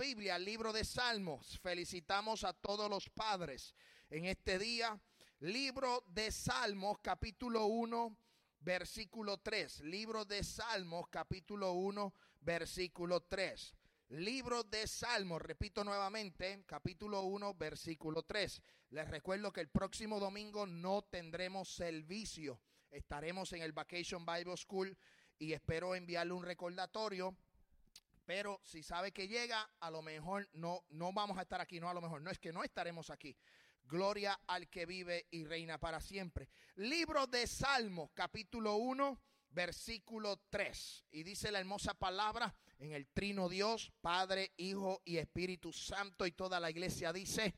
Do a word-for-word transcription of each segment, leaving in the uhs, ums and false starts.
Biblia, el libro de Salmos. Felicitamos a todos los padres en este día. Libro de Salmos, capítulo uno, versículo tres. Libro de Salmos, capítulo uno, versículo tres. Libro de Salmos, repito nuevamente, capítulo uno, versículo tres. Les recuerdo que el próximo domingo no tendremos servicio. Estaremos en el Vacation Bible School y espero enviarle un recordatorio. Pero si sabe que llega, a lo mejor no, no vamos a estar aquí. No, a lo mejor no, es que no estaremos aquí. Gloria al que vive y reina para siempre. Libro de Salmos, capítulo uno, versículo tres. Y dice la hermosa palabra: en el trino Dios, Padre, Hijo y Espíritu Santo. Y toda la iglesia dice: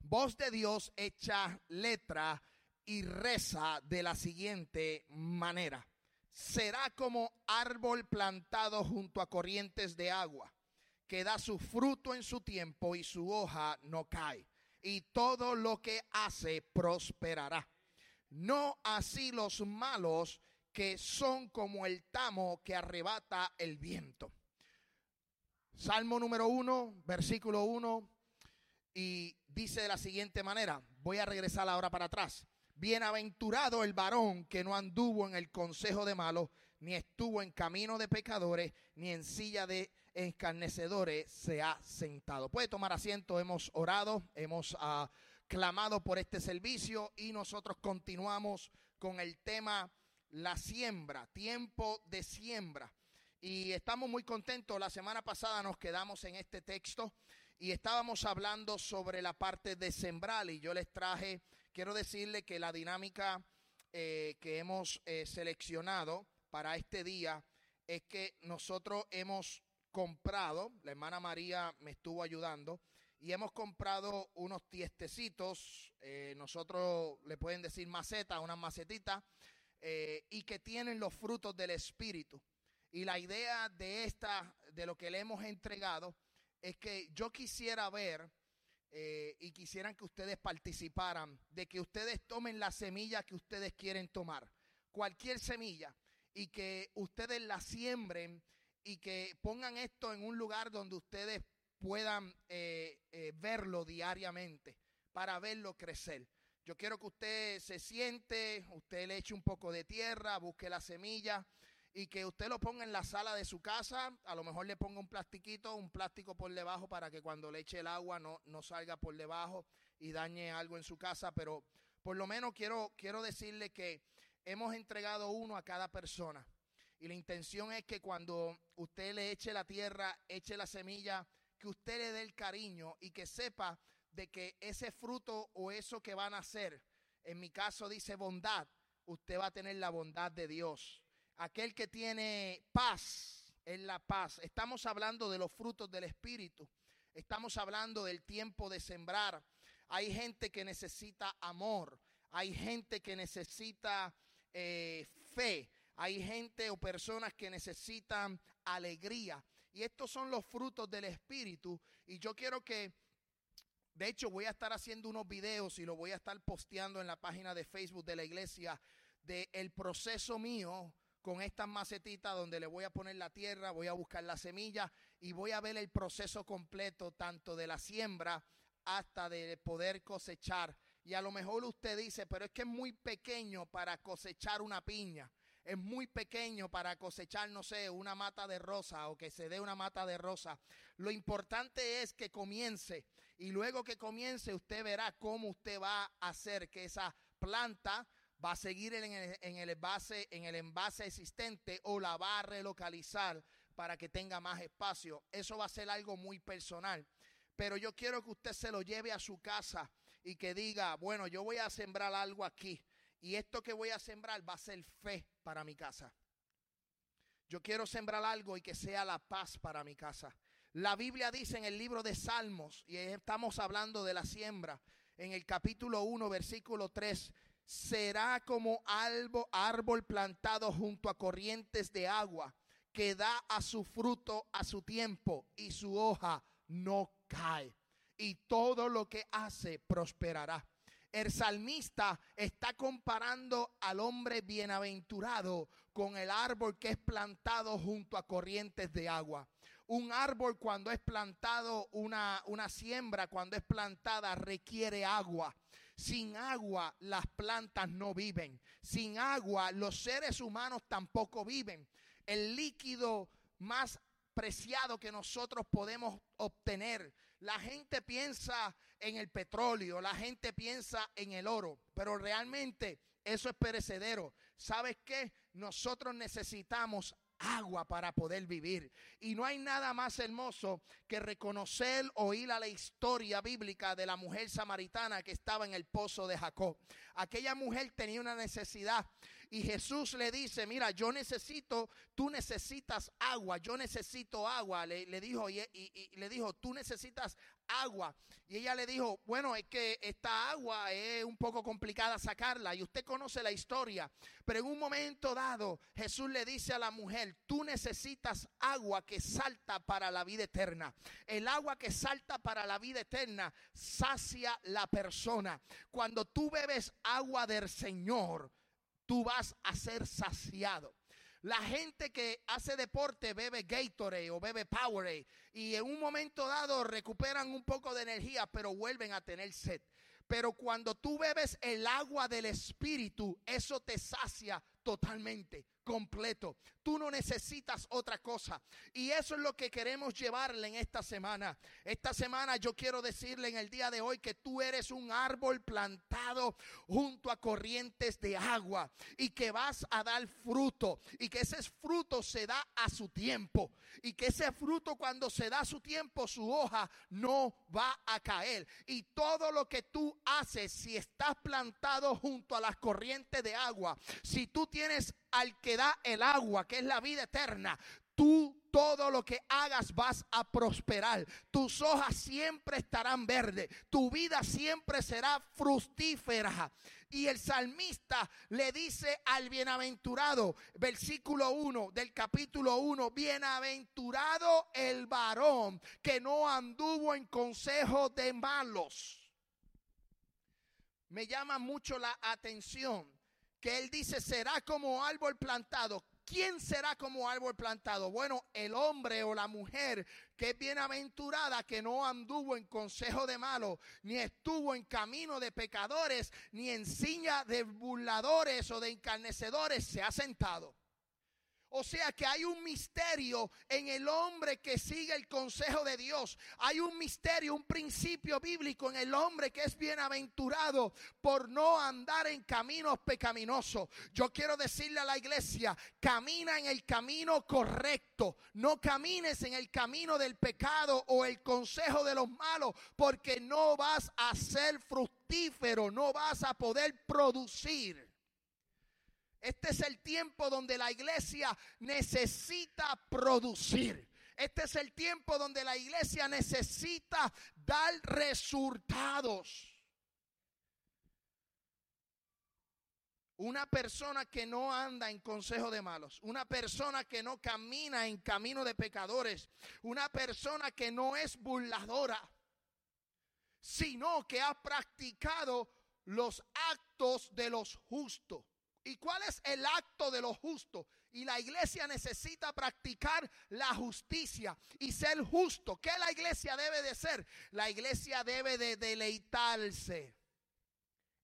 voz de Dios hecha letra y reza de la siguiente manera. Será como árbol plantado junto a corrientes de agua, que da su fruto en su tiempo y su hoja no cae, y todo lo que hace prosperará. No así los malos, que son como el tamo que arrebata el viento. Salmo número uno, versículo uno, y dice de la siguiente manera. Voy a regresar ahora para atrás. Bienaventurado el varón que no anduvo en el consejo de malos, ni estuvo en camino de pecadores, ni en silla de escarnecedores se ha sentado. Puede tomar asiento. Hemos orado, hemos uh, clamado por este servicio y nosotros continuamos con el tema la siembra, tiempo de siembra. Y estamos muy contentos. La semana pasada nos quedamos en este texto y estábamos hablando sobre la parte de sembrar y yo les traje... Quiero decirle que la dinámica eh, que hemos eh, seleccionado para este día es que nosotros hemos comprado, la hermana María me estuvo ayudando, y hemos comprado unos tiestecitos, eh, nosotros le pueden decir macetas, unas macetitas, eh, y que tienen los frutos del Espíritu. Y la idea de esta, de lo que le hemos entregado, es que yo quisiera ver... Eh, y quisieran que ustedes participaran, de que ustedes tomen la semilla que ustedes quieren tomar, cualquier semilla, y que ustedes la siembren y que pongan esto en un lugar donde ustedes puedan eh, eh, verlo diariamente, para verlo crecer. Yo quiero que usted se siente, usted le eche un poco de tierra, busque la semilla y que usted lo ponga en la sala de su casa, a lo mejor le ponga un plastiquito, un plástico por debajo para que cuando le eche el agua no, no salga por debajo y dañe algo en su casa, pero por lo menos quiero, quiero decirle que hemos entregado uno a cada persona y la intención es que cuando usted le eche la tierra, eche la semilla, que usted le dé el cariño y que sepa de que ese fruto o eso que van a hacer, en mi caso dice bondad, usted va a tener la bondad de Dios. Aquel que tiene paz es la paz. Estamos hablando de los frutos del Espíritu. Estamos hablando del tiempo de sembrar. Hay gente que necesita amor. Hay gente que necesita eh, fe. Hay gente o personas que necesitan alegría. Y estos son los frutos del Espíritu. Y yo quiero que, de hecho, voy a estar haciendo unos videos y los voy a estar posteando en la página de Facebook de la iglesia del proceso mío con estas macetitas donde le voy a poner la tierra, voy a buscar la semilla y voy a ver el proceso completo tanto de la siembra hasta de poder cosechar. Y a lo mejor usted dice, pero es que es muy pequeño para cosechar una piña, es muy pequeño para cosechar, no sé, una mata de rosa o que se dé una mata de rosa. Lo importante es que comience y luego que comience usted verá cómo usted va a hacer que esa planta va a seguir en el, en el envase, en el envase existente o la va a relocalizar para que tenga más espacio. Eso va a ser algo muy personal. Pero yo quiero que usted se lo lleve a su casa y que diga, bueno, yo voy a sembrar algo aquí. Y esto que voy a sembrar va a ser fe para mi casa. Yo quiero sembrar algo y que sea la paz para mi casa. La Biblia dice en el libro de Salmos, y estamos hablando de la siembra, en el capítulo uno, versículo tres, será como árbol, árbol plantado junto a corrientes de agua, que da a su fruto a su tiempo y su hoja no cae, y todo lo que hace prosperará. El salmista está comparando al hombre bienaventurado con el árbol que es plantado junto a corrientes de agua. Un árbol cuando es plantado, una, una siembra cuando es plantada requiere agua. Sin agua las plantas no viven. Sin agua los seres humanos tampoco viven. El líquido más preciado que nosotros podemos obtener. La gente piensa en el petróleo, la gente piensa en el oro, pero realmente eso es perecedero. ¿Sabes qué? Nosotros necesitamos agua para poder vivir. Y no hay nada más hermoso que reconocer o ir a la historia bíblica de la mujer samaritana que estaba en el pozo de Jacob. Aquella mujer tenía una necesidad y Jesús le dice, mira, yo necesito, tú necesitas agua, yo necesito agua. Le, le dijo, y, y, y le dijo, tú necesitas agua. Y ella le dijo, bueno, es que esta agua es un poco complicada sacarla. Y usted conoce la historia. Pero en un momento dado, Jesús le dice a la mujer, tú necesitas agua que salta para la vida eterna. El agua que salta para la vida eterna sacia la persona. Cuando tú bebes agua del Señor, tú vas a ser saciado. La gente que hace deporte bebe Gatorade o bebe Powerade y en un momento dado recuperan un poco de energía, pero vuelven a tener sed. Pero cuando tú bebes el agua del Espíritu, eso te sacia totalmente, completo. Tú no necesitas otra cosa. Y eso es lo que queremos llevarle en esta semana. Esta semana yo quiero decirle en el día de hoy que tú eres un árbol plantado junto a corrientes de agua y que vas a dar fruto y que ese fruto se da a su tiempo y que ese fruto cuando se da a su tiempo su hoja no va a caer. Y todo lo que tú haces, si estás plantado junto a las corrientes de agua, si tú tienes al que da el agua, que es la vida eterna, tú todo lo que hagas vas a prosperar. Tus hojas siempre estarán verdes. Tu vida siempre será fructífera. Y el salmista le dice al bienaventurado, versículo uno del capítulo uno, bienaventurado el varón que no anduvo en consejo de malos. Me llama mucho la atención que él dice, será como árbol plantado. ¿Quién será como árbol plantado? Bueno, el hombre o la mujer que es bienaventurada, que no anduvo en consejo de malos, ni estuvo en camino de pecadores, ni en silla de burladores o de encarnecedores se ha sentado. O sea que hay un misterio en el hombre que sigue el consejo de Dios. Hay un misterio, un principio bíblico en el hombre que es bienaventurado por no andar en caminos pecaminosos. Yo quiero decirle a la iglesia, camina en el camino correcto. No camines en el camino del pecado o el consejo de los malos, porque no vas a ser fructífero, no vas a poder producir. Este es el tiempo donde la iglesia necesita producir. Este es el tiempo donde la iglesia necesita dar resultados. Una persona que no anda en consejo de malos, una persona que no camina en camino de pecadores, una persona que no es burladora, sino que ha practicado los actos de los justos. ¿Y cuál es el acto de lo justo? Y la iglesia necesita practicar la justicia y ser justo. ¿Qué la iglesia debe de ser? La iglesia debe de deleitarse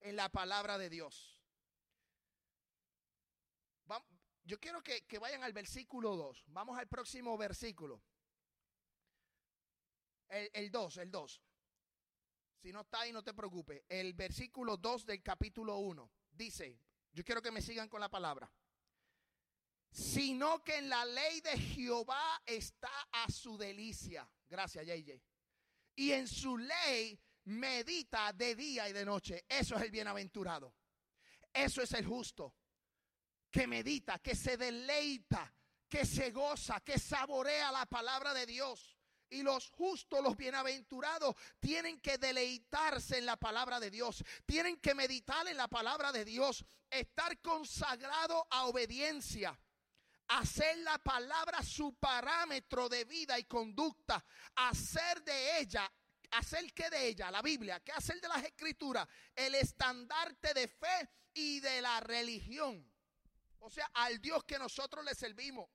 en la palabra de Dios. Vamos, yo quiero que, que vayan al versículo dos. Vamos al próximo versículo. El dos, el dos. Si no está ahí, no te preocupes. El versículo dos del capítulo uno dice... Yo quiero que me sigan con la palabra. Sino que en la ley de Jehová está a su delicia. Gracias, J J. Y en su ley medita de día y de noche. Eso es el bienaventurado. Eso es el justo. Que medita, que se deleita, que se goza, que saborea la palabra de Dios. Y los justos, los bienaventurados, tienen que deleitarse en la palabra de Dios. Tienen que meditar en la palabra de Dios. Estar consagrado a obediencia. Hacer la palabra su parámetro de vida y conducta. Hacer de ella, hacer que de ella, la Biblia, que hacer de las Escrituras, el estandarte de fe y de la religión. O sea, al Dios que nosotros le servimos.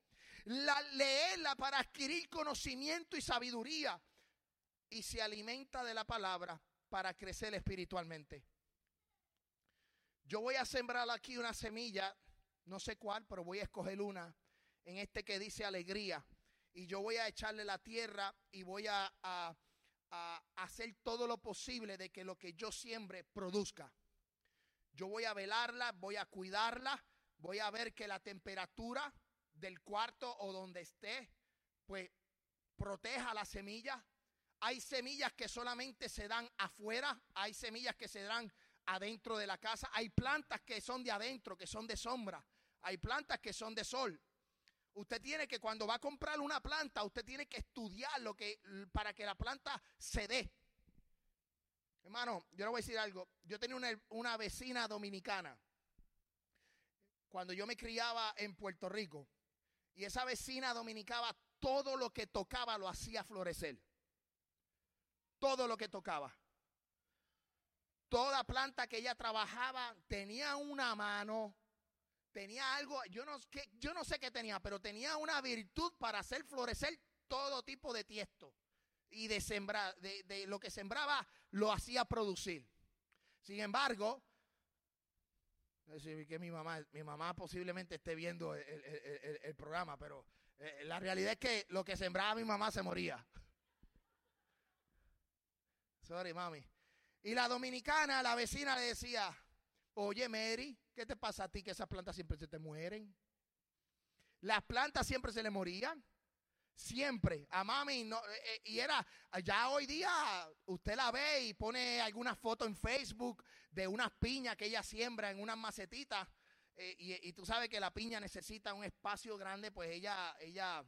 la, léela para adquirir conocimiento y sabiduría, y se alimenta de la palabra para crecer espiritualmente. Yo voy a sembrar aquí una semilla, no sé cuál, pero voy a escoger una, en este que dice alegría, y yo voy a echarle la tierra y voy a, a, a hacer todo lo posible de que lo que yo siembre produzca. Yo voy a velarla, voy a cuidarla, voy a ver que la temperatura del cuarto o donde esté, pues proteja la semilla. Hay semillas que solamente se dan afuera, hay semillas que se dan adentro de la casa, hay plantas que son de adentro, que son de sombra, hay plantas que son de sol. Usted tiene que, cuando va a comprar una planta, usted tiene que estudiar lo que, para que la planta se dé. Hermano, yo le voy a decir algo. Yo tenía una, una vecina dominicana cuando yo me criaba en Puerto Rico, y esa vecina dominicana, todo lo que tocaba lo hacía florecer. Todo lo que tocaba. Toda planta que ella trabajaba tenía una mano, tenía algo, yo no, que, yo no sé qué tenía, pero tenía una virtud para hacer florecer todo tipo de tiesto. Y de sembrar, de, de lo que sembraba, lo hacía producir. Sin embargo, que mi mamá, mi mamá posiblemente esté viendo el, el, el, el programa, pero eh, la realidad es que lo que sembraba mi mamá se moría. Sorry, mami. Y la dominicana, la vecina, le decía: oye, Mary, ¿qué te pasa a ti que esas plantas siempre se te mueren? Las plantas siempre se le morían. Siempre, a mami, no, eh, y era, ya hoy día usted la ve y pone alguna foto en Facebook de unas piñas que ella siembra en unas macetitas, eh, y, y tú sabes que la piña necesita un espacio grande, pues ella, ella,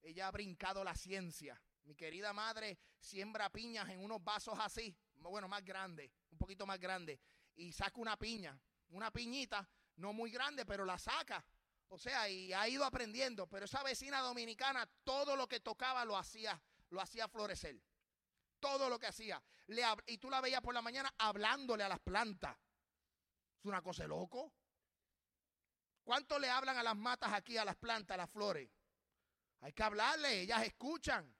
ella ha brincado la ciencia. Mi querida madre siembra piñas en unos vasos así, bueno, más grandes, un poquito más grandes, y saca una piña, una piñita, no muy grande, pero la saca. O sea, y ha ido aprendiendo, pero esa vecina dominicana, todo lo que tocaba lo hacía, lo hacía florecer. Todo lo que hacía. Le, y tú la veías por la mañana hablándole a las plantas. Es una cosa de loco. ¿Cuánto le hablan a las matas aquí, a las plantas, a las flores? Hay que hablarle, ellas escuchan.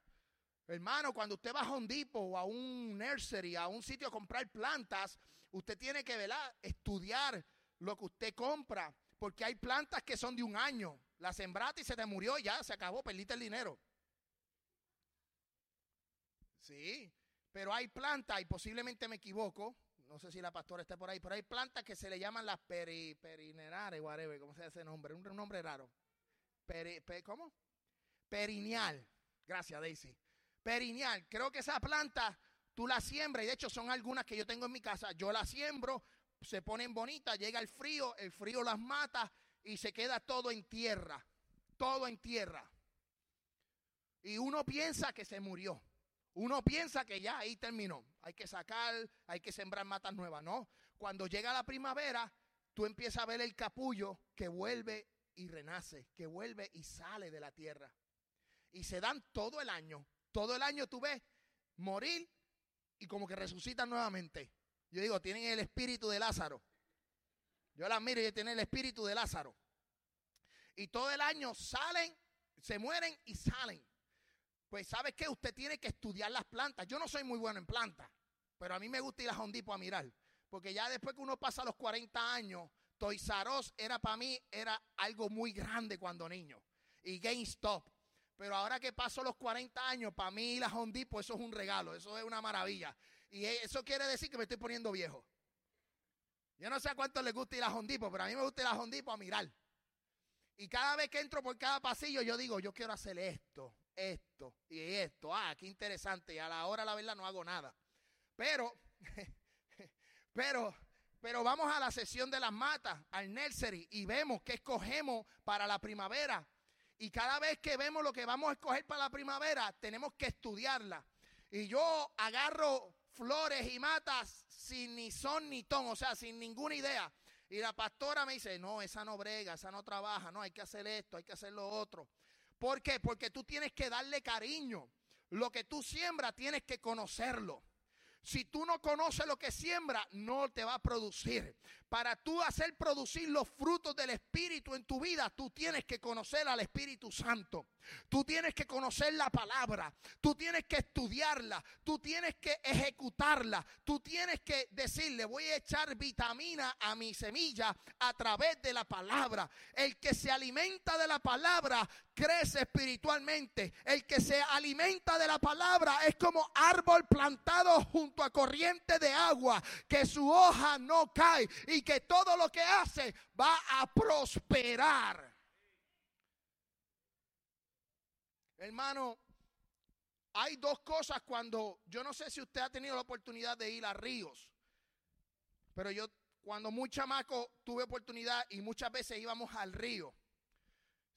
Hermano, cuando usted va a Jondipo o a un nursery, a un sitio a comprar plantas, usted tiene que, ¿verdad?, estudiar lo que usted compra. Porque hay plantas que son de un año. La sembraste y se te murió, ya se acabó, perdiste el dinero. Sí, pero hay plantas, y posiblemente me equivoco, no sé si la pastora está por ahí, pero hay plantas que se le llaman las peri, perinerares, whatever, ¿cómo se hace ese nombre? Un, un nombre raro. Peri, per, ¿Cómo? Perineal. Gracias, Daisy. Perineal. Creo que esa planta tú la siembras, y de hecho son algunas que yo tengo en mi casa. Yo la siembro, se ponen bonitas, llega el frío, el frío las mata y se queda todo en tierra, todo en tierra. Y uno piensa que se murió, uno piensa que ya ahí terminó, hay que sacar, hay que sembrar matas nuevas, ¿no? Cuando llega la primavera, tú empiezas a ver el capullo que vuelve y renace, que vuelve y sale de la tierra. Y se dan todo el año, todo el año tú ves morir y como que resucitan nuevamente. Yo digo, tienen el espíritu de Lázaro. Yo las miro y tienen el espíritu de Lázaro. Y todo el año salen, se mueren y salen. Pues, ¿sabe qué? Usted tiene que estudiar las plantas. Yo no soy muy bueno en plantas, pero a mí me gusta ir a Jondipo a mirar. Porque ya después que uno pasa los cuarenta años, Toys R Us era para mí era algo muy grande cuando niño. Y GameStop. Pero ahora que paso los cuarenta años, para mí ir a Jondipo, eso es un regalo, eso es una maravilla. Y eso quiere decir que me estoy poniendo viejo. Yo no sé a cuántos les gusta ir a Jondipo, pero a mí me gusta ir a Jondipo a mirar. Y cada vez que entro por cada pasillo, yo digo, yo quiero hacer esto, esto y esto. Ah, qué interesante. Y a la hora, la verdad, no hago nada. Pero, pero, pero vamos a la sesión de las matas, al nursery, y vemos qué escogemos para la primavera. Y cada vez que vemos lo que vamos a escoger para la primavera, tenemos que estudiarla. Y yo agarro flores y matas sin ni son ni ton, o sea, sin ninguna idea. Y la pastora me dice, no, esa no brega, esa no trabaja, no, hay que hacer esto, hay que hacer lo otro. ¿Por qué? Porque tú tienes que darle cariño. Lo que tú siembras tienes que conocerlo. Si tú no conoces lo que siembra, no te va a producir. Para tú hacer producir los frutos del Espíritu en tu vida, tú tienes que conocer al Espíritu Santo. Tú tienes que conocer la palabra, tú tienes que estudiarla, tú tienes que ejecutarla, tú tienes que decirle: voy a echar vitamina a mi semilla a través de la palabra. El que se alimenta de la palabra crece espiritualmente. El que se alimenta de la palabra es como árbol plantado junto a corriente de agua, que su hoja no cae y que todo lo que hace va a prosperar. Hermano, hay dos cosas cuando, yo no sé si usted ha tenido la oportunidad de ir a ríos, pero yo cuando muy chamaco tuve oportunidad y muchas veces íbamos al río,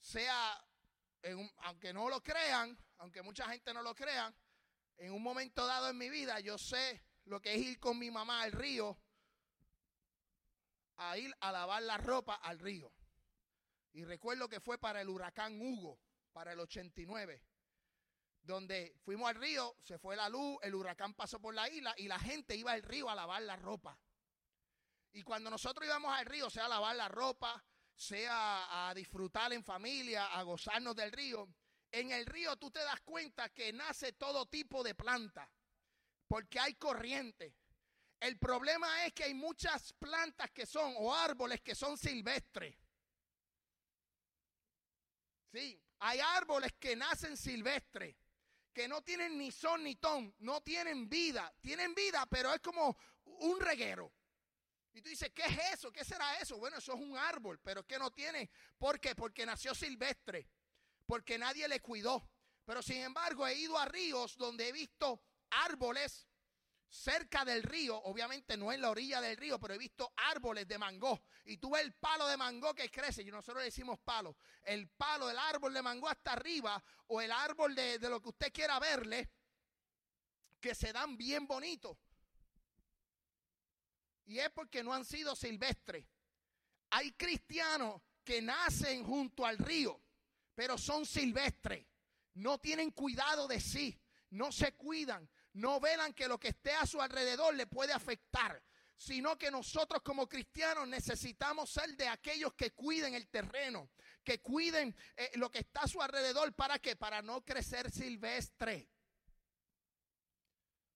sea, en un, aunque no lo crean, aunque mucha gente no lo crean, en un momento dado en mi vida yo sé lo que es ir con mi mamá al río, a ir a lavar la ropa al río. Y recuerdo que fue para el huracán Hugo, para el ochenta y nueve, donde fuimos al río, se fue la luz, el huracán pasó por la isla y la gente iba al río a lavar la ropa. Y cuando nosotros íbamos al río, sea a lavar la ropa, sea a disfrutar en familia, a gozarnos del río, en el río tú te das cuenta que nace todo tipo de planta, porque hay corriente. El problema es que hay muchas plantas que son, o árboles que son silvestres. Sí, hay árboles que nacen silvestres, que no tienen ni son ni ton, no tienen vida. Tienen vida, pero es como un reguero. Y tú dices, ¿qué es eso? ¿Qué será eso? Bueno, eso es un árbol, pero es que no tiene. ¿Por qué? Porque nació silvestre, porque nadie le cuidó. Pero sin embargo, he ido a ríos donde he visto árboles cerca del río, obviamente no en la orilla del río, pero he visto árboles de mango. Y tú ves el palo de mango que crece, y nosotros le decimos palo. El palo del árbol de mango hasta arriba, o el árbol de, de lo que usted quiera verle, que se dan bien bonitos. Y es porque no han sido silvestres. Hay cristianos que nacen junto al río, pero son silvestres. No tienen cuidado de sí, no se cuidan. No velan que lo que esté a su alrededor le puede afectar, sino que nosotros como cristianos necesitamos ser de aquellos que cuiden el terreno, que cuiden eh, lo que está a su alrededor. ¿Para qué? Para no crecer silvestre,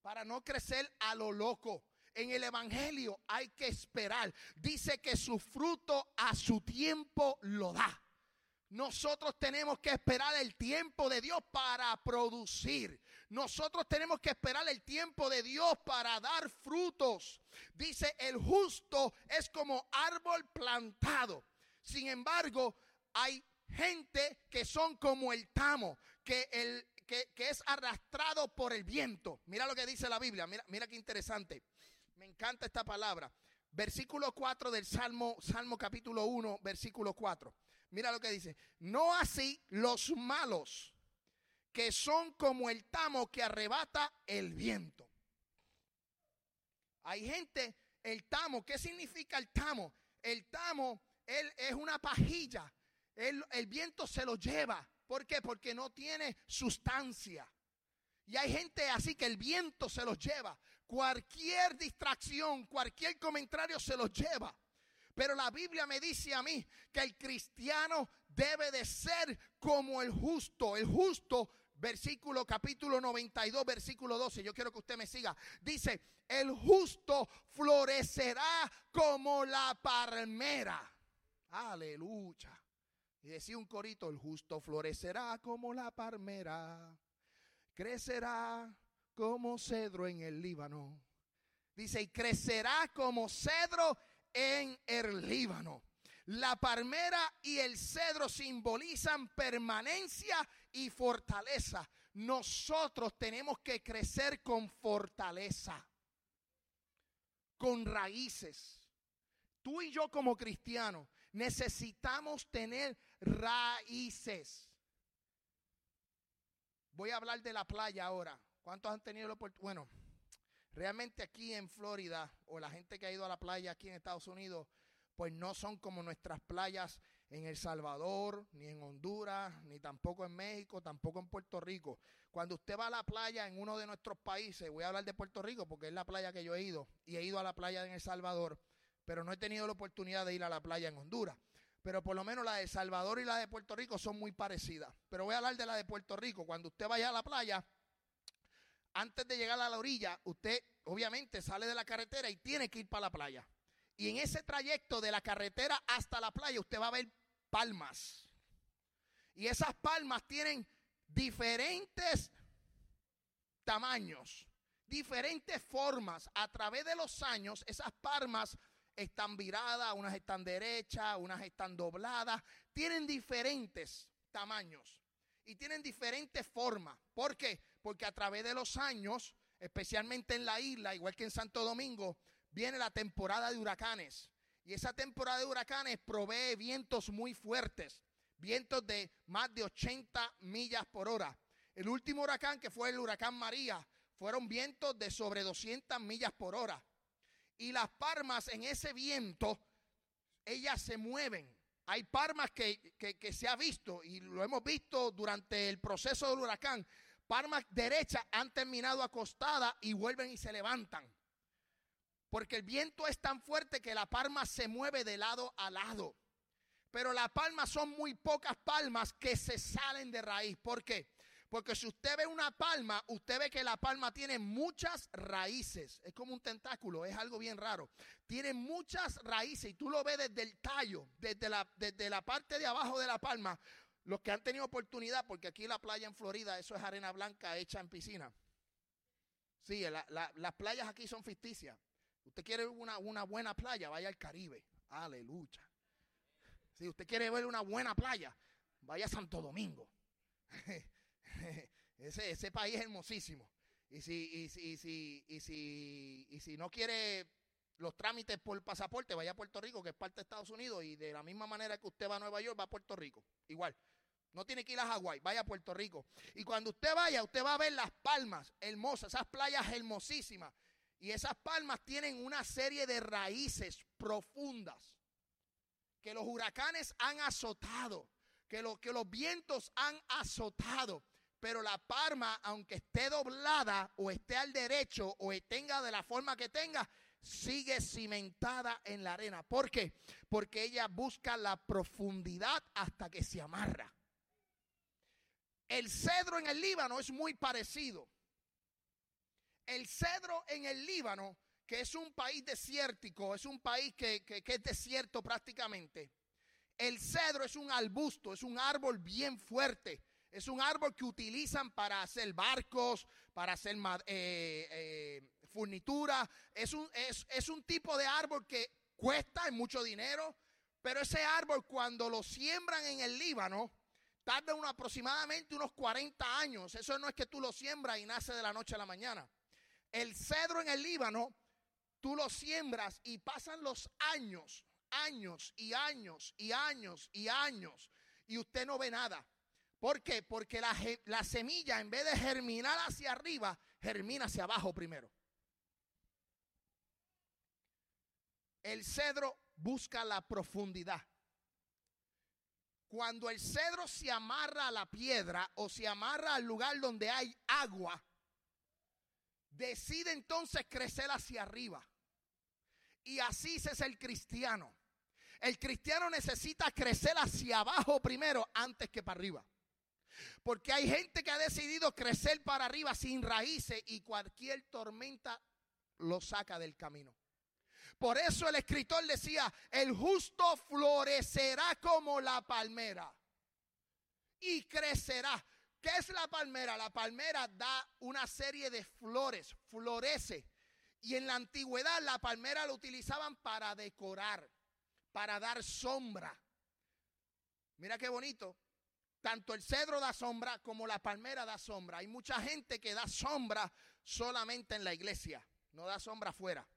para no crecer a lo loco. En el evangelio hay que esperar. Dice que su fruto a su tiempo lo da. Nosotros tenemos que esperar el tiempo de Dios para producir. Nosotros tenemos que esperar el tiempo de Dios para dar frutos. Dice, el justo es como árbol plantado. Sin embargo, hay gente que son como el tamo, que, el, que, que es arrastrado por el viento. Mira lo que dice la Biblia, mira, mira qué interesante. Me encanta esta palabra. Versículo cuatro del Salmo, Salmo capítulo uno, versículo cuatro. Mira lo que dice, no así los malos, que son como el tamo que arrebata el viento. Hay gente, el tamo, ¿qué significa el tamo? El tamo, él es una pajilla, él, el viento se lo lleva. ¿Por qué? Porque no tiene sustancia. Y hay gente así que el viento se los lleva. Cualquier distracción, cualquier comentario se los lleva. Pero la Biblia me dice a mí que el cristiano debe de ser como el justo. El justo, versículo capítulo noventa y dos, versículo doce. Yo quiero que usted me siga. Dice, el justo florecerá como la palmera. Aleluya. Y decía un corito, el justo florecerá como la palmera. Crecerá como cedro en el Líbano. Dice, y crecerá como cedro en el Líbano. La palmera y el cedro simbolizan permanencia y fortaleza. Nosotros tenemos que crecer con fortaleza, con raíces. Tú y yo como cristianos necesitamos tener raíces. Voy a hablar de la playa ahora. ¿Cuántos han tenido la oportunidad? Bueno, realmente aquí en Florida, o la gente que ha ido a la playa aquí en Estados Unidos, pues no son como nuestras playas en El Salvador, ni en Honduras, ni tampoco en México, tampoco en Puerto Rico. Cuando usted va a la playa en uno de nuestros países, voy a hablar de Puerto Rico porque es la playa que yo he ido, y he ido a la playa en El Salvador, pero no he tenido la oportunidad de ir a la playa en Honduras. Pero por lo menos la de Salvador y la de Puerto Rico son muy parecidas. Pero voy a hablar de la de Puerto Rico. Cuando usted vaya a la playa, antes de llegar a la orilla, usted obviamente sale de la carretera y tiene que ir para la playa. Y en ese trayecto de la carretera hasta la playa, usted va a ver palmas. Y esas palmas tienen diferentes tamaños, diferentes formas. A través de los años, esas palmas están viradas, unas están derechas, unas están dobladas. Tienen diferentes tamaños y tienen diferentes formas. ¿Por qué? Porque a través de los años, especialmente en la isla, igual que en Santo Domingo, viene la temporada de huracanes. Y esa temporada de huracanes provee vientos muy fuertes, vientos de más de ochenta millas por hora. El último huracán, que fue el huracán María, fueron vientos de sobre doscientas millas por hora. Y las palmas en ese viento, ellas se mueven. Hay palmas que, que, que se ha visto, y lo hemos visto durante el proceso del huracán, palmas derechas han terminado acostadas y vuelven y se levantan. Porque el viento es tan fuerte que la palma se mueve de lado a lado. Pero las palmas son muy pocas palmas que se salen de raíz. ¿Por qué? Porque si usted ve una palma, usted ve que la palma tiene muchas raíces. Es como un tentáculo, es algo bien raro. Tiene muchas raíces y tú lo ves desde el tallo, desde la, desde la parte de abajo de la palma. Los que han tenido oportunidad, porque aquí la playa en Florida, eso es arena blanca hecha en piscina. Sí, la, la, las playas aquí son ficticias. Usted quiere una, una buena playa, vaya al Caribe. Aleluya. Si usted quiere ver una buena playa, vaya a Santo Domingo. Ese, ese país es hermosísimo. Y si, y, si, y, si, y, si, y si no quiere los trámites por pasaporte, vaya a Puerto Rico, que es parte de Estados Unidos. Y de la misma manera que usted va a Nueva York, va a Puerto Rico. Igual. No tiene que ir a Hawaii, vaya a Puerto Rico. Y cuando usted vaya, usted va a ver las palmas hermosas, esas playas hermosísimas. Y esas palmas tienen una serie de raíces profundas que los huracanes han azotado, que, lo, que los vientos han azotado. Pero la palma, aunque esté doblada o esté al derecho o tenga de la forma que tenga, sigue cimentada en la arena. ¿Por qué? Porque ella busca la profundidad hasta que se amarra. El cedro en el Líbano es muy parecido. El cedro en el Líbano, que es un país desértico, es un país que, que, que es desierto prácticamente. El cedro es un arbusto, es un árbol bien fuerte. Es un árbol que utilizan para hacer barcos, para hacer eh, eh, furnitura. Es un, es, es un tipo de árbol que cuesta mucho dinero, pero ese árbol cuando lo siembran en el Líbano, tarda uno aproximadamente unos cuarenta años. Eso no es que tú lo siembras y nace de la noche a la mañana. El cedro en el Líbano, tú lo siembras y pasan los años, años y años y años y años y usted no ve nada. ¿Por qué? Porque la, la semilla, en vez de germinar hacia arriba, germina hacia abajo primero. El cedro busca la profundidad. Cuando el cedro se amarra a la piedra o se amarra al lugar donde hay agua, decide entonces crecer hacia arriba. Y así es el cristiano. El cristiano necesita crecer hacia abajo primero antes que para arriba. Porque hay gente que ha decidido crecer para arriba sin raíces y cualquier tormenta lo saca del camino. Por eso el escritor decía, el justo florecerá como la palmera y crecerá. ¿Qué es la palmera? La palmera da una serie de flores, florece. Y en la antigüedad la palmera la utilizaban para decorar, para dar sombra. Mira qué bonito. Tanto el cedro da sombra como la palmera da sombra. Hay mucha gente que da sombra solamente en la iglesia, no da sombra afuera.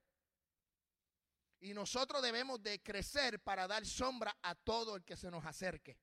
Y nosotros debemos de crecer para dar sombra a todo el que se nos acerque.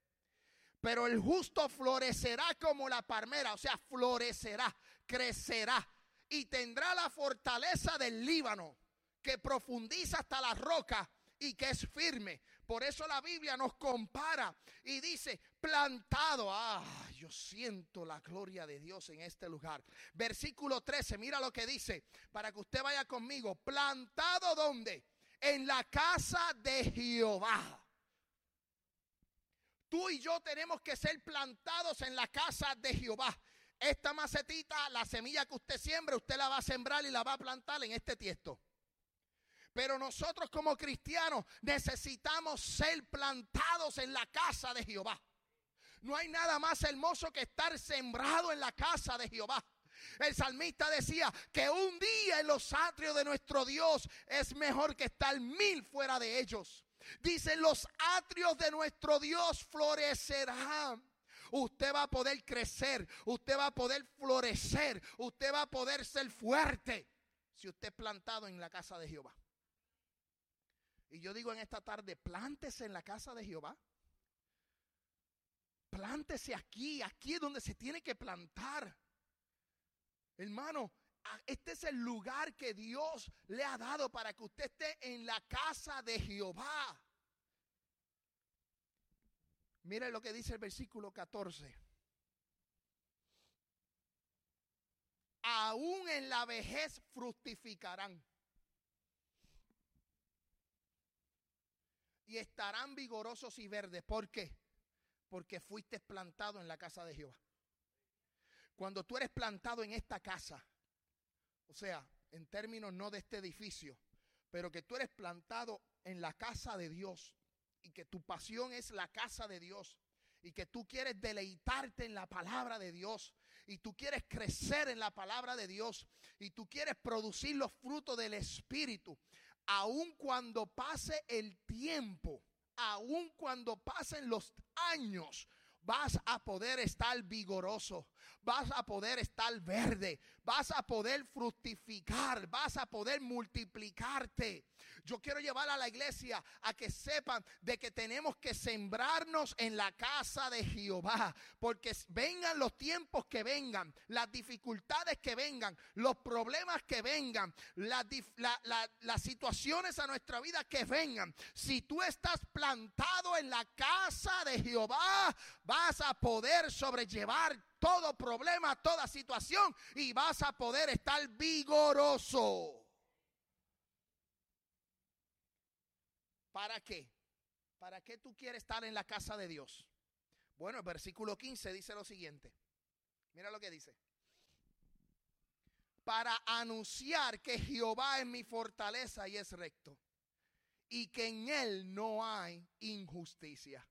Pero el justo florecerá como la palmera, o sea, florecerá, crecerá y tendrá la fortaleza del Líbano, que profundiza hasta la roca y que es firme. Por eso la Biblia nos compara y dice, plantado, ah, yo siento la gloria de Dios en este lugar. Versículo trece, mira lo que dice, para que usted vaya conmigo, plantado ¿dónde? en la casa de Jehová. Tú y yo tenemos que ser plantados en la casa de Jehová. Esta macetita, la semilla que usted siembra, usted la va a sembrar y la va a plantar en este tiesto. Pero nosotros como cristianos necesitamos ser plantados en la casa de Jehová. No hay nada más hermoso que estar sembrado en la casa de Jehová. El salmista decía que un día en los atrios de nuestro Dios es mejor que estar mil fuera de ellos. Dicen, los atrios de nuestro Dios florecerán. Usted va a poder crecer, usted va a poder florecer, usted va a poder ser fuerte si usted es plantado en la casa de Jehová. Y yo digo en esta tarde, plántese en la casa de Jehová. Plántese aquí, aquí es donde se tiene que plantar. Hermano, este es el lugar que Dios le ha dado para que usted esté en la casa de Jehová. Mire lo que dice el versículo catorce. Aún en la vejez fructificarán y estarán vigorosos y verdes. ¿Por qué? Porque fuiste plantado en la casa de Jehová. Cuando tú eres plantado en esta casa, o sea, en términos no de este edificio, pero que tú eres plantado en la casa de Dios y que tu pasión es la casa de Dios y que tú quieres deleitarte en la palabra de Dios y tú quieres crecer en la palabra de Dios y tú quieres producir los frutos del Espíritu, aun cuando pase el tiempo, aun cuando pasen los años, vas a poder estar vigoroso, vas a poder estar verde, vas a poder fructificar, vas a poder multiplicarte. Yo quiero llevar a la iglesia a que sepan de que tenemos que sembrarnos en la casa de Jehová, porque vengan los tiempos que vengan, las dificultades que vengan, los problemas que vengan, las, la, la, las situaciones a nuestra vida que vengan. Si tú estás plantado en la casa de Jehová, vas a poder sobrellevar todo problema, toda situación y vas a poder estar vigoroso. ¿Para qué? ¿Para qué tú quieres estar en la casa de Dios? Bueno, el versículo quince dice lo siguiente. Mira lo que dice. Para anunciar que Jehová es mi fortaleza y es recto, y que en él no hay injusticia.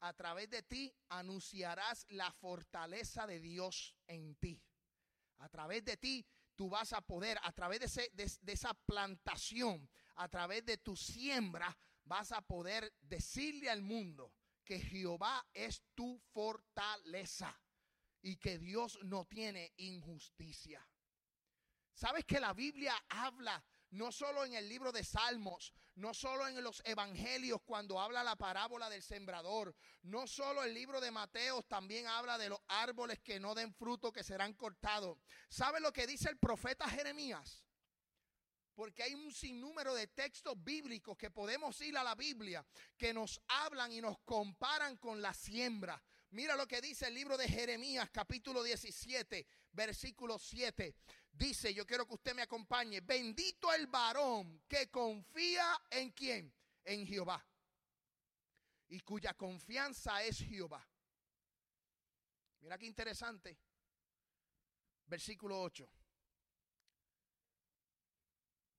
A través de ti anunciarás la fortaleza de Dios en ti. A través de ti tú vas a poder, a través de, ese, de, de esa plantación, a través de tu siembra, vas a poder decirle al mundo que Jehová es tu fortaleza y que Dios no tiene injusticia. ¿Sabes que la Biblia habla no solo en el libro de Salmos, no solo en los evangelios cuando habla la parábola del sembrador, no solo el libro de Mateo también habla de los árboles que no den fruto, que serán cortados? ¿Sabe lo que dice el profeta Jeremías? Porque hay un sinnúmero de textos bíblicos que podemos ir a la Biblia que nos hablan y nos comparan con la siembra. Mira lo que dice el libro de Jeremías, capítulo diecisiete, versículo siete. Dice, yo quiero que usted me acompañe. Bendito el varón que confía en ¿quién? En Jehová. Y cuya confianza es Jehová. Mira qué interesante. Versículo ocho.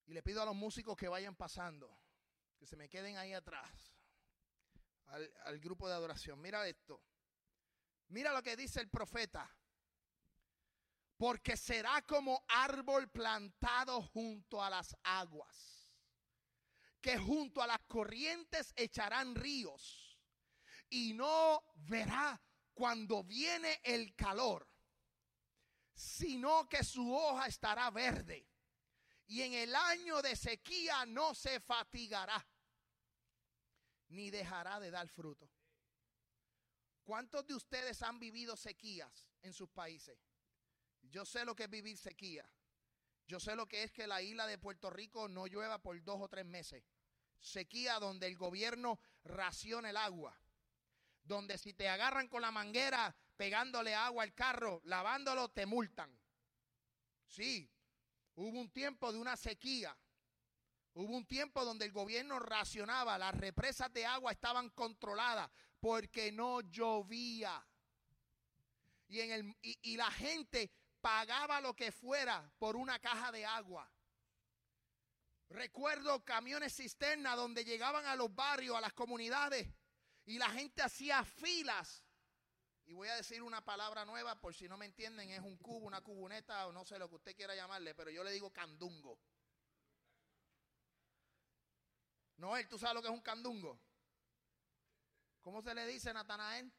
Y le pido a los músicos que vayan pasando, que se me queden ahí atrás, al, al grupo de adoración. Mira esto. Mira lo que dice el profeta. Porque será como árbol plantado junto a las aguas, que junto a las corrientes echarán ríos, y no verá cuando viene el calor, sino que su hoja estará verde, y en el año de sequía no se fatigará, ni dejará de dar fruto. ¿Cuántos de ustedes han vivido sequías en sus países? Yo sé lo que es vivir sequía. Yo sé lo que es que la isla de Puerto Rico no llueva por dos o tres meses. Sequía donde el gobierno raciona el agua. Donde si te agarran con la manguera pegándole agua al carro, lavándolo, te multan. Sí, hubo un tiempo de una sequía Hubo un tiempo donde el gobierno racionaba, las represas de agua estaban controladas porque no llovía. Y, en el, y, y la gente pagaba lo que fuera por una caja de agua. Recuerdo camiones cisterna donde llegaban a los barrios, a las comunidades, y la gente hacía filas. Y voy a decir una palabra nueva, por si no me entienden, es un cubo, una cuboneta o no sé lo que usted quiera llamarle, pero yo le digo candungo. Noel, ¿tú sabes lo que es un candungo? ¿Cómo se le dice, Natanael?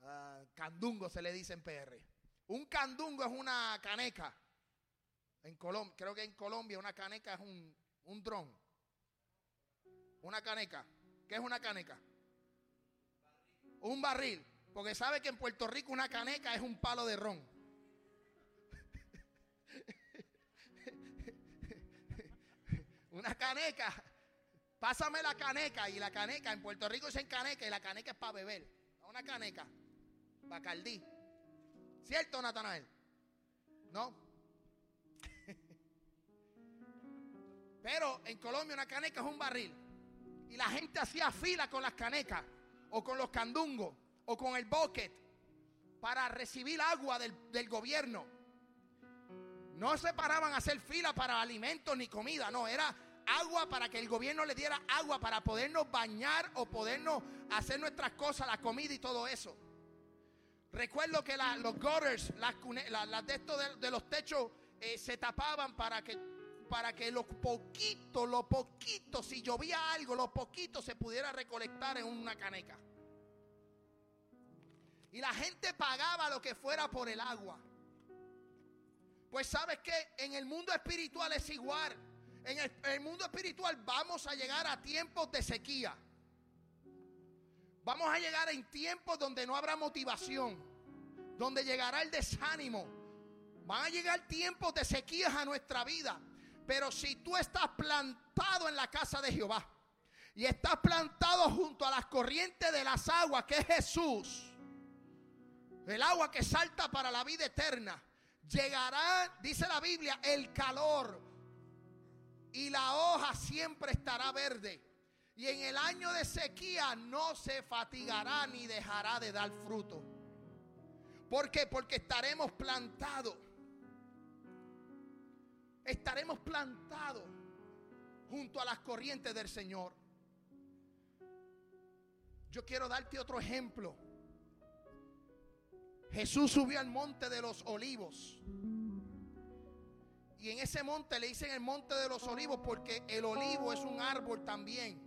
Uh, candungo se le dice en P R. Un candungo es una caneca. En Colombia, creo que en Colombia una caneca es un, un dron. Una caneca. ¿Qué es una caneca? Barril. Un barril. Porque sabe que en Puerto Rico una caneca es un palo de ron. Una caneca. Pásame la caneca. Y la caneca, en Puerto Rico dicen caneca, y la caneca es para beber. Una caneca. Bacardí. ¿Cierto, Natanael? ¿No? Pero en Colombia una caneca es un barril. Y la gente hacía fila con las canecas, o con los candungos, o con el bucket, para recibir agua del, del gobierno. No se paraban a hacer fila para alimentos ni comida. No, era agua para que el gobierno le diera agua para podernos bañar o podernos hacer nuestras cosas, la comida y todo eso. Recuerdo que la, los gutters, las, las, las de, estos de, de los techos eh, se tapaban para que... para que lo poquito, lo poquito, si llovía algo, lo poquito se pudiera recolectar en una caneca. Y la gente pagaba lo que fuera por el agua. Pues sabes que en el mundo espiritual es igual. En el, en el mundo espiritual vamos a llegar a tiempos de sequía. Vamos a llegar en tiempos donde no habrá motivación, donde llegará el desánimo. Van a llegar tiempos de sequías a nuestra vida. Pero si tú estás plantado en la casa de Jehová y estás plantado junto a las corrientes de las aguas, que es Jesús, el agua que salta para la vida eterna, llegará, dice la Biblia, el calor y la hoja siempre estará verde. Y en el año de sequía no se fatigará ni dejará de dar fruto. ¿Por qué? Porque estaremos plantados. Estaremos plantados junto a las corrientes del Señor. Yo quiero darte otro ejemplo. Jesús subió al monte de los olivos. Y en ese monte le dicen el monte de los olivos porque el olivo es un árbol también.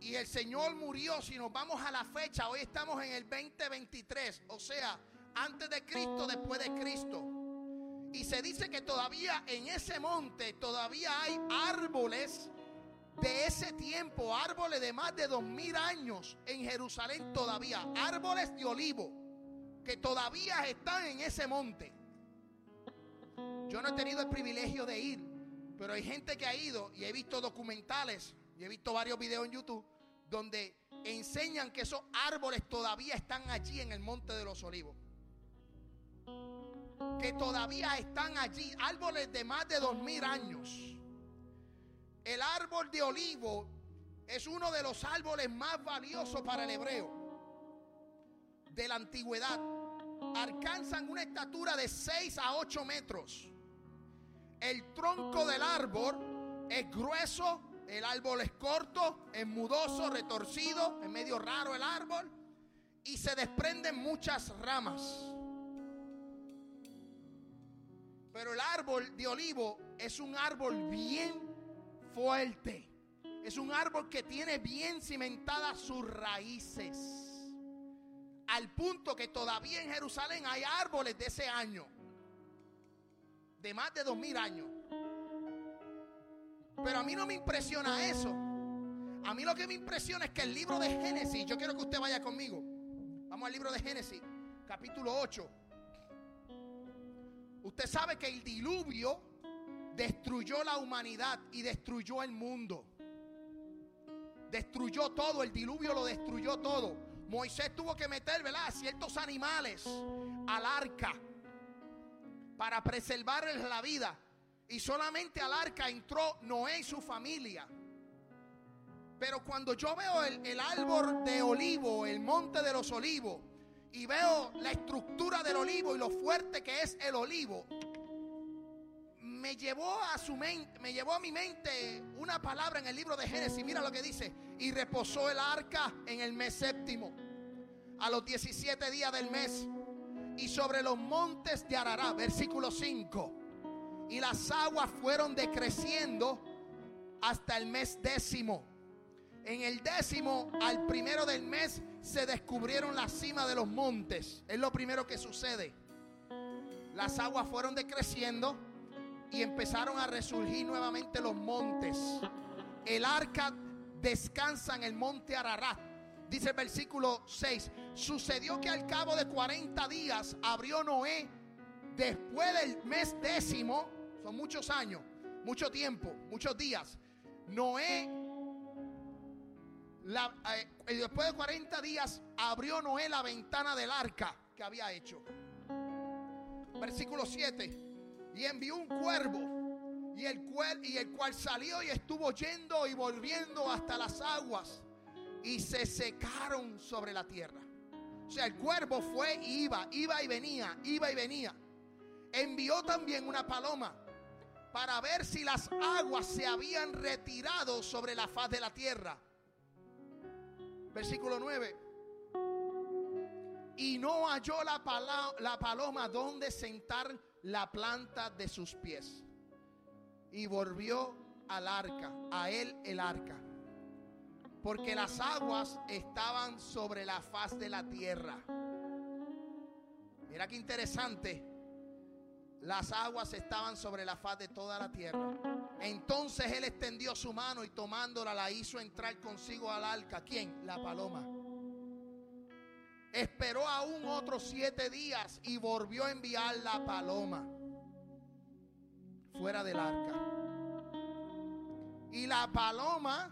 Y el Señor murió, si nos vamos a la fecha, hoy estamos en el veinte veintitrés, o sea, antes de Cristo, después de Cristo. Y se dice que todavía en ese monte, todavía hay árboles de ese tiempo, árboles de más de dos mil años en Jerusalén todavía, árboles de olivo que todavía están en ese monte. Yo no he tenido el privilegio de ir, pero hay gente que ha ido y he visto documentales, y he visto varios videos en YouTube donde enseñan que esos árboles todavía están allí en el monte de los olivos. Que todavía están allí, árboles de más de dos mil años. El árbol de olivo es uno de los árboles más valiosos para el hebreo de la antigüedad. Alcanzan una estatura de seis a ocho metros. El tronco del árbol es grueso, el árbol es corto, es mudoso, retorcido, es medio raro el árbol, y se desprenden muchas ramas. Pero el árbol de olivo es un árbol bien fuerte. Es un árbol que tiene bien cimentadas sus raíces. Al punto que todavía en Jerusalén hay árboles de ese año. De más de dos mil años. Pero a mí no me impresiona eso. A mí lo que me impresiona es que el libro de Génesis, yo quiero que usted vaya conmigo. Vamos al libro de Génesis, capítulo ocho. Usted sabe que el diluvio destruyó la humanidad y destruyó el mundo. Destruyó todo, el diluvio lo destruyó todo. Moisés tuvo que meter, ¿verdad?, a ciertos animales al arca para preservarles la vida. Y solamente al arca entró Noé y su familia. Pero cuando yo veo el, el árbol de olivo, el monte de los olivos, y veo la estructura del olivo y lo fuerte que es el olivo, me llevó a su mente, me llevó a mi mente una palabra en el libro de Génesis. Mira lo que dice: y reposó el arca en el mes séptimo, a los diecisiete días del mes, y sobre los montes de Ararat. Versículo cinco. Y las aguas fueron decreciendo hasta el mes décimo. En el décimo, al primero del mes, se descubrieron las cimas de los montes. Es lo primero que sucede. Las aguas fueron decreciendo y empezaron a resurgir nuevamente los montes. El arca descansa en el monte Ararat. Dice el versículo seis. Sucedió que al cabo de cuarenta días abrió Noé, después del mes décimo. Son muchos años, mucho tiempo, muchos días. Noé, la, eh, después de cuarenta días, abrió Noé la ventana del arca que había hecho. Versículo siete. Y envió un cuervo, y el, cual, y el cual salió y estuvo yendo y volviendo hasta las aguas, y se secaron sobre la tierra. O sea, el cuervo fue y iba, iba y venía, iba y venía. Envió también una paloma para ver si las aguas se habían retirado sobre la faz de la tierra. Versículo nueve. Y no halló la, pala- la paloma donde sentar la planta de sus pies. Y volvió al arca, a él el arca, porque las aguas estaban sobre la faz de la tierra. Mira qué interesante. Las aguas estaban sobre la faz de toda la tierra. Entonces él extendió su mano y tomándola la hizo entrar consigo al arca. ¿Quién? La paloma. Esperó aún otros siete días y volvió a enviar la paloma fuera del arca. Y la paloma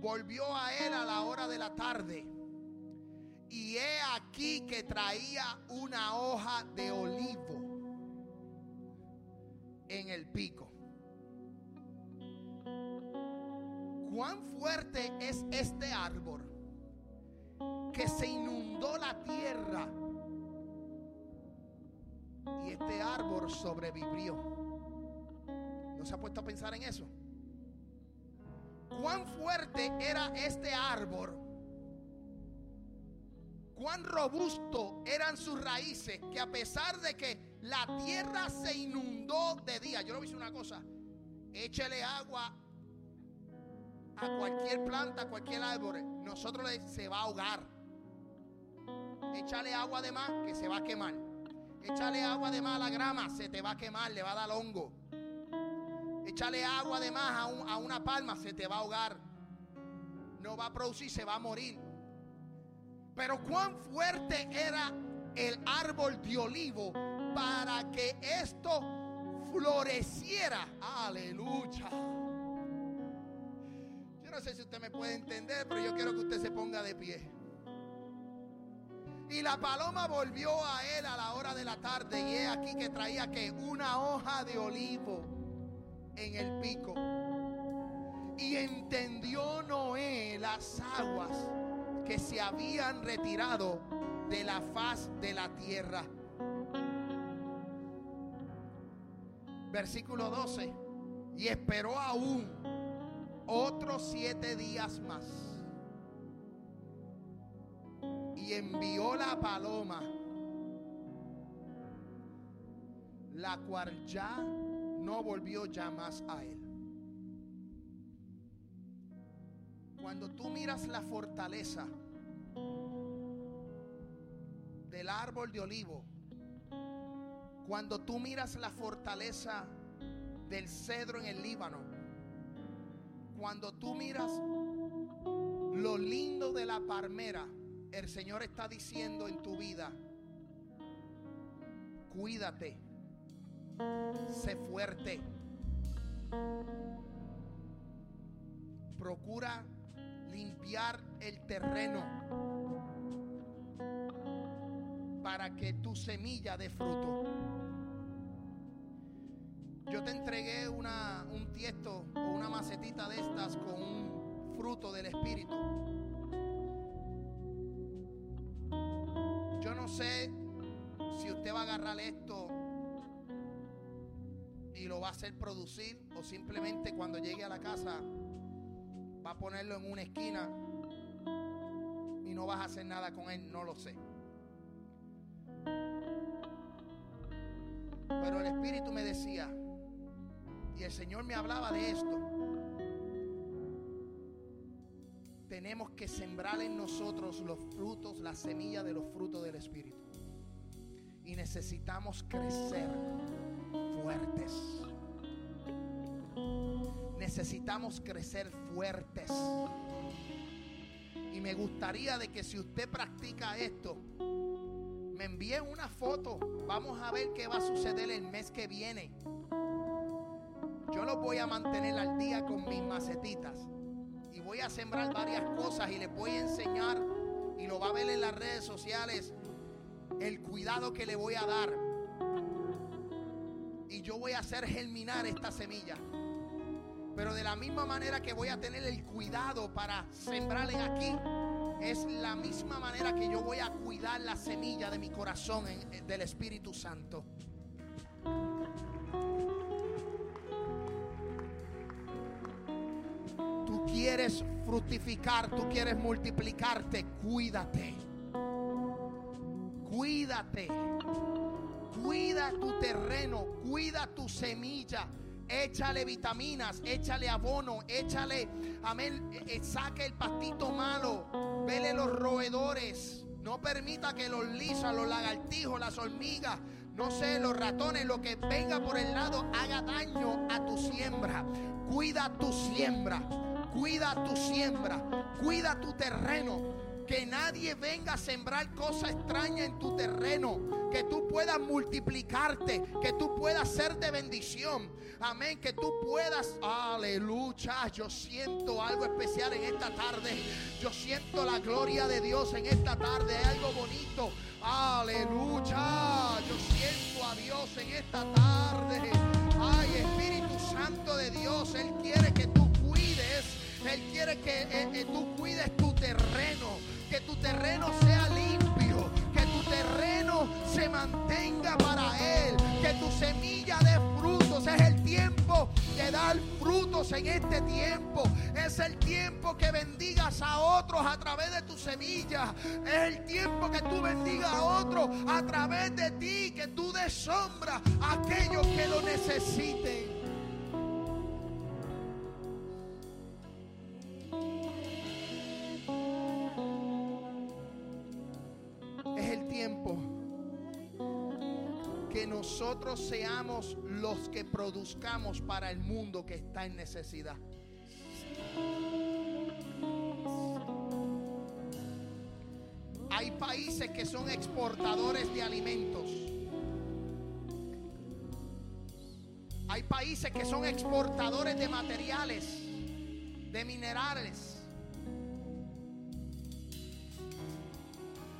volvió a él a la hora de la tarde, y he aquí que traía una hoja de olivo en el pico. ¿Cuán fuerte es este árbol que se inundó la tierra y este árbol sobrevivió? ¿No se ha puesto a pensar en eso? ¿Cuán fuerte era este árbol? ¿Cuán robusto eran sus raíces? Que a pesar de que la tierra se inundó de día, yo le voy a decir una cosa: échale agua a cualquier planta, a cualquier árbol, nosotros le, se va a ahogar. Échale agua de más, que se va a quemar. Échale agua de más a la grama, se te va a quemar, le va a dar hongo. Échale agua de más a, un, a una palma, se te va a ahogar. No va a producir, se va a morir. Pero cuán fuerte era el árbol de olivo para que esto floreciera. Aleluya. Yo no sé si usted me puede entender, pero yo quiero que usted se ponga de pie. Y la paloma volvió a él a la hora de la tarde, y he aquí que traía que una hoja de olivo en el pico. Y entendió Noé las aguas que se habían retirado de la faz de la tierra. Versículo doce. Y esperó aún otros siete días más, y envió la paloma, la cual ya no volvió ya más a él. Cuando tú miras la fortaleza del árbol de olivo, cuando tú miras la fortaleza del cedro en el Líbano, cuando tú miras lo lindo de la palmera, el Señor está diciendo en tu vida: cuídate, sé fuerte, procura limpiar el terreno para que tu semilla dé fruto. yo te entregué una, un tiesto o una macetita de estas con un fruto del Espíritu. Yo no sé si usted va a agarrar esto y lo va a hacer producir, o simplemente cuando llegue a la casa va a ponerlo en una esquina y no vas a hacer nada con él, no lo sé. Pero el Espíritu me decía, y el Señor me hablaba de esto, tenemos que sembrar en nosotros los frutos, la semilla de los frutos del Espíritu. Y necesitamos crecer fuertes. Necesitamos crecer fuertes. Y me gustaría de que si usted practica esto, me envíe una foto. Vamos a ver qué va a suceder el mes que viene. Yo los voy a mantener al día con mis macetitas. Y voy a sembrar varias cosas y les voy a enseñar. Y lo va a ver en las redes sociales el cuidado que le voy a dar. Y yo voy a hacer germinar esta semilla. Pero de la misma manera que voy a tener el cuidado para sembrar en aquí, es la misma manera que yo voy a cuidar la semilla de mi corazón en, en, del Espíritu Santo. Tú quieres fructificar, tú quieres multiplicarte, cuídate. Cuídate. Cuida tu terreno, cuida tu semilla. Échale vitaminas, échale abono, échale, amén, saque el pastito malo, vele los roedores, no permita que los lisas, los lagartijos, las hormigas, no sé, los ratones, lo que venga por el lado haga daño a tu siembra. Cuida tu siembra, cuida tu siembra, cuida tu terreno. Que nadie venga a sembrar cosas extrañas en tu terreno. Que tú puedas multiplicarte. Que tú puedas ser de bendición. Amén. Que tú puedas. Aleluya. Yo siento algo especial en esta tarde. Yo siento la gloria de Dios en esta tarde. Hay algo bonito. Aleluya. Yo siento a Dios en esta tarde. Ay, Espíritu Santo de Dios. Él quiere que tú cuides. Él quiere que eh, eh, tú cuides tu terreno. Que tu terreno sea limpio, que tu terreno se mantenga para Él, que tu semilla dé frutos. Es el tiempo de dar frutos en este tiempo. Es el tiempo que bendigas a otros a través de tu semilla. Es el tiempo que tú bendigas a otros a través de ti, que tú des sombra a aquellos que lo necesiten. Nosotros seamos los que produzcamos para el mundo que está en necesidad. Hay países que son exportadores de alimentos. Hay países que son exportadores de materiales, de minerales.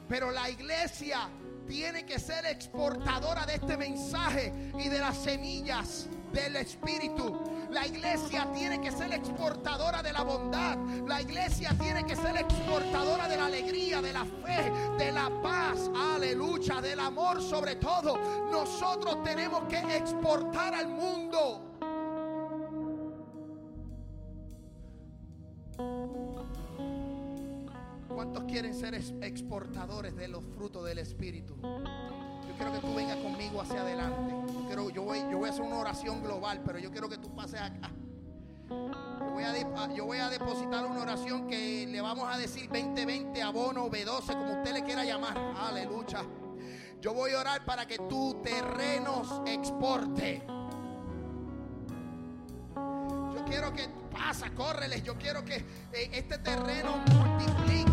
Pero la iglesia tiene que ser exportadora de este mensaje y de las semillas del Espíritu. La iglesia tiene que ser exportadora de la bondad. La iglesia tiene que ser exportadora de la alegría, de la fe, de la paz, aleluya, del amor sobre todo. Nosotros tenemos que exportar al mundo. ¿Cuántos quieren ser exportadores de los frutos del Espíritu? Yo quiero que tú vengas conmigo hacia adelante. Yo, quiero, yo, voy, yo voy a hacer una oración global, pero yo quiero que tú pases acá. Yo voy a, yo voy a depositar una oración que le vamos a decir veinte veinte, abono, B doce, como usted le quiera llamar. Aleluya. Yo voy a orar para que tu terreno exporte. Yo quiero que pasa, córreles. Yo quiero que eh, este terreno multiplique.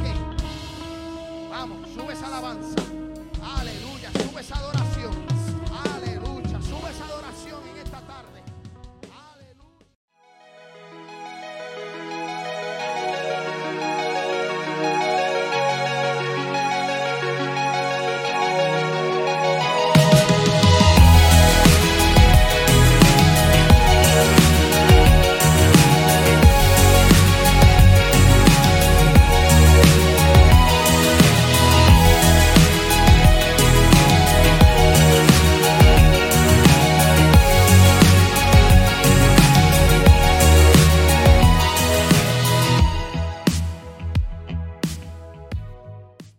Vamos, sube esa alabanza. Aleluya, sube esa adoración.